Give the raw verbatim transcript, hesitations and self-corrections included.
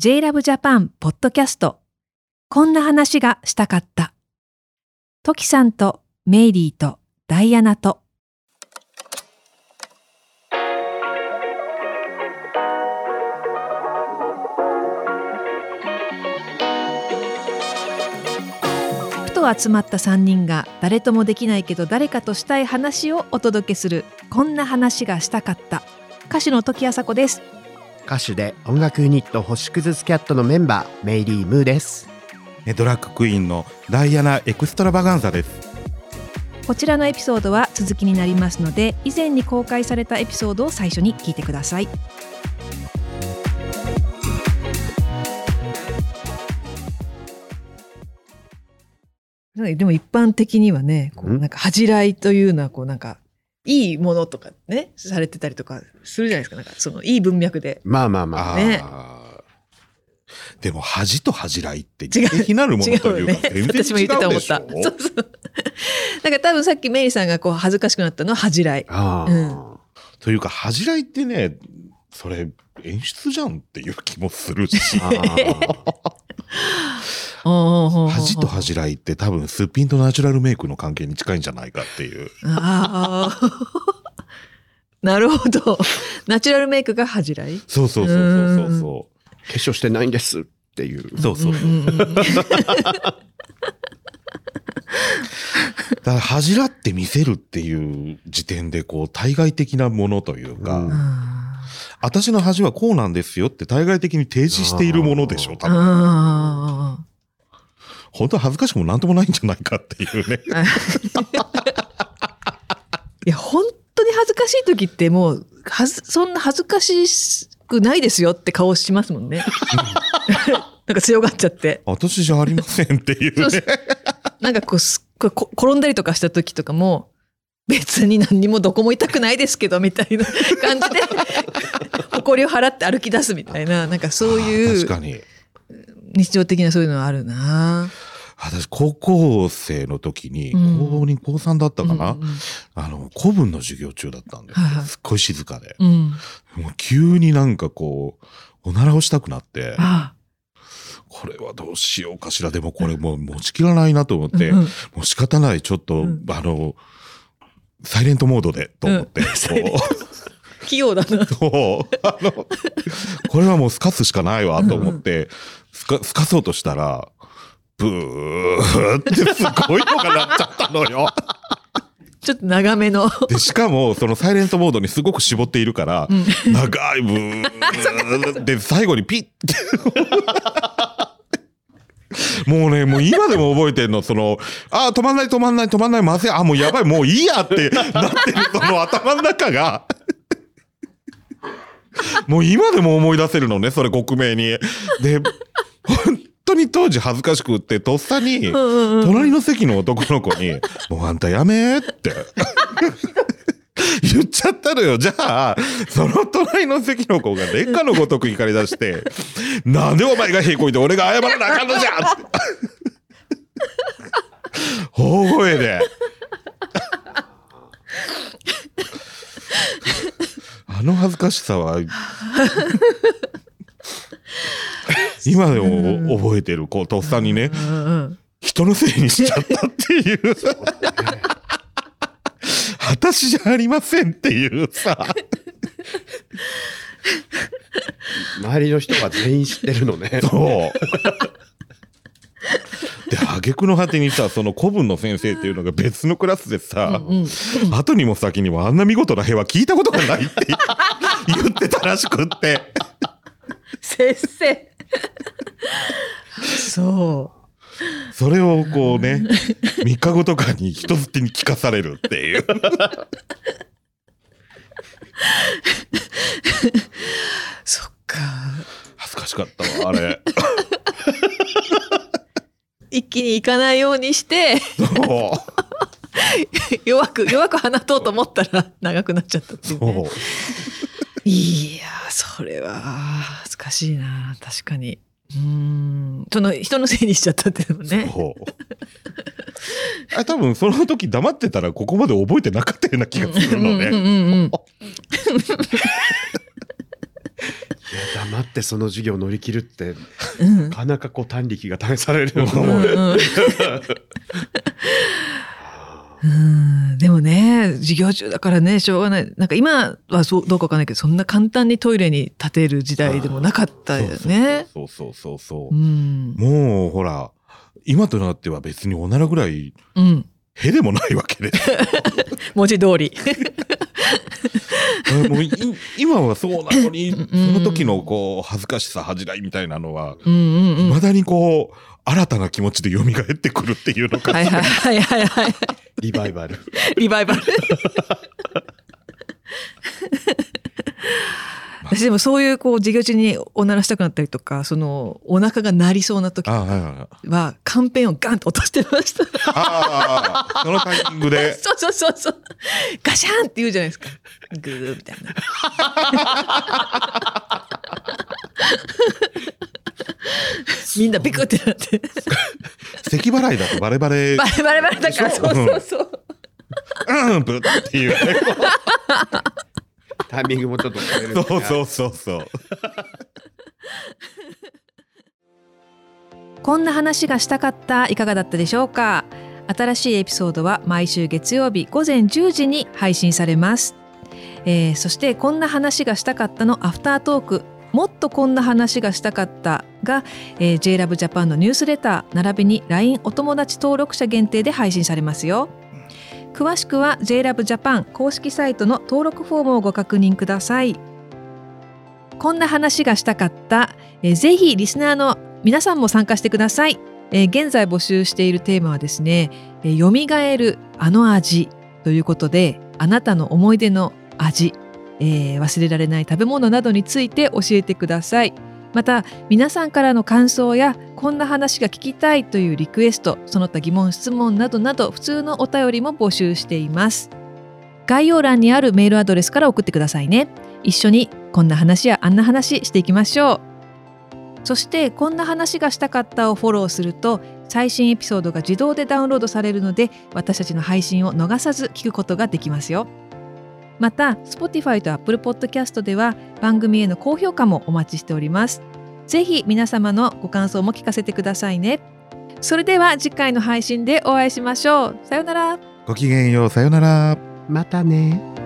ジェイラブジャパン ポッドキャスト、こんな話がしたかった。トキさんとメイリーとダイアナとふと集まったさんにんが誰ともできないけど誰かとしたい話をお届けする、こんな話がしたかった。歌手の時あさこです。歌手で音楽ユニット星屑スキャットのメンバー、メイリー・ムーです。ドラッグクイーンのダイアナ・エクストラバガンザです。こちらのエピソードは続きになりますので、以前に公開されたエピソードを最初に聞いてください。でも一般的にはね、こうなんか恥じらいというのはこうなんかいいものとかねされてたりとかするじゃないですか。なんかそのいい文脈で、まあまあまあ、ね、あでも恥と恥じらいって違う非なるものというか全然違うでしょ。私も言ってた思った。そうそう。なんか多分さっきメイリさんがこう恥ずかしくなったのは恥じらい。あ、うん、というか恥じらいってね、それ演出じゃんっていう気もするし。恥と恥じらいって多分すっぴんとナチュラルメイクの関係に近いんじゃないかっていう。ああ、なるほど。ナチュラルメイクが恥じらい？そうそうそうそうそうそう。化粧してないんですっていう。そうそう。だから恥じらって見せるっていう時点でこう対外的なものというか。うん、私の恥はこうなんですよって対外的に提示しているものでしょ、多分。あ、本当は恥ずかしくもなんともないんじゃないかっていうね。いや本当に恥ずかしい時ってもうはずそんな恥ずかしくないですよって顔しますもんね。なんか強がっちゃって。私じゃありませんっていうね。そうそう。なんかこうすっこ転んだりとかした時とかも。別に何にもどこも痛くないですけどみたいな感じで誇りを払って歩き出すみたいな、なんかそういう確かに日常的なそういうのはあるな。私高校生の時に、うん、高に高さんだったかな、うんうん、あの古文の授業中だったんですけど、はいはい、すっごい静かで、うん、もう急になんかこうおならをしたくなって、ああこれはどうしようかしら、でもこれもう持ちきらないなと思って、うんうん、もう仕方ない、ちょっと、うん、あのサイレントモードでと思って、うん、器用だな。そう、あのこれはもうすかすしかないわと思ってすか、うんうん、すかそうとしたらブーってすごいのが鳴っちゃったのよ。ちょっと長めので、しかもそのサイレントモードにすごく絞っているから、うん、長いブーで最後にピッてもうね、もう今でも覚えてんの、その、あ止まんない止まんない止まんない、まずい、あもうやばい、もういいやってなってる、その頭の中がもう今でも思い出せるのね、それ克明に。で本当に当時恥ずかしくって、とっさに隣の席の男の子にもうあんたやめって言っちゃったのよ。じゃあその隣の席の子が烈火のごとく怒り出してなんでお前がへこいて俺が謝らなあかんのじゃって大声であの恥ずかしさは今でも覚えてる。こうとっさにね、人のせいにしちゃったっていう私じゃありませんっていうさ周りの人が全員知ってるのね。そうで挙句の果てにさ、その古文の先生っていうのが別のクラスでさ、うんうん、後にも先にもあんな見事な絵は聞いたことがないって言ってたらしくって先生そう、それをこうね、みっかごとかに人づてに聞かされるっていうそっか、恥ずかしかったわあれ一気に行かないようにして弱く弱く放とうと思ったら長くなっちゃったっていうね。そういやそれは恥ずかしいな、確かに。うん、その人のせいにしちゃったっていうのね。そうあ多分その時黙ってたらここまで覚えてなかったような気がするのね。いや黙ってその授業を乗り切るってなかなかこう胆力が試されるのも、うんうんうんでもね授業中だからねしょうがない。なんか今はそうどうかわかんないけどそんな簡単にトイレに立てる時代でもなかったよね。そうそうそうそう、うん、もうほら今となっては別におならぐらい、うん、へでもないわけで文字通りもう今はそうなのに、うんうん、その時のこう恥ずかしさ恥じらいみたいなのは、うんうんうん、未だにこう新たな気持ちで蘇ってくるっていうのかはいはいはいはいはいリバイバルリバイバル私でもそういうこう授業中におならしたくなったりとかそのお腹が鳴りそうな時とかはカンペンをガンと落としてましたああそのタイミングでそうそうそうそうガシャンって言うじゃないですかグーみたいなみんなビクってなって咳払いだとバレバレバレバレバレだからそうそうそううんブッっていうタイミングもちょっとそうそうそうそうこんな話がしたかったいかがだったでしょうか。新しいエピソードは毎週月曜日午前じゅうじに配信されます、えー、そしてこんな話がしたかったのアフタートークもっとこんな話がしたかったが、えー、Jラブジャパンのニュースレター並びに ライン お友達登録者限定で配信されますよ。詳しくは Jラブジャパン公式サイトの登録フォームをご確認ください。こんな話がしたかった、えー、ぜひリスナーの皆さんも参加してください、えー、現在募集しているテーマはですね、えー、蘇るあの味ということであなたの思い出の味えー、忘れられない食べ物などについて教えてください。また皆さんからの感想やこんな話が聞きたいというリクエストその他疑問質問などなど普通のお便りも募集しています。概要欄にあるメールアドレスから送ってくださいね。一緒にこんな話やあんな話していきましょう。そしてこんな話がしたかったをフォローすると最新エピソードが自動でダウンロードされるので私たちの配信を逃さず聞くことができますよ。また Spotify と Apple Podcast では番組への高評価もお待ちしております。ぜひ皆様のご感想も聞かせてくださいね。それでは次回の配信でお会いしましょう。さよなら。ごきげんよう。さよなら。またね。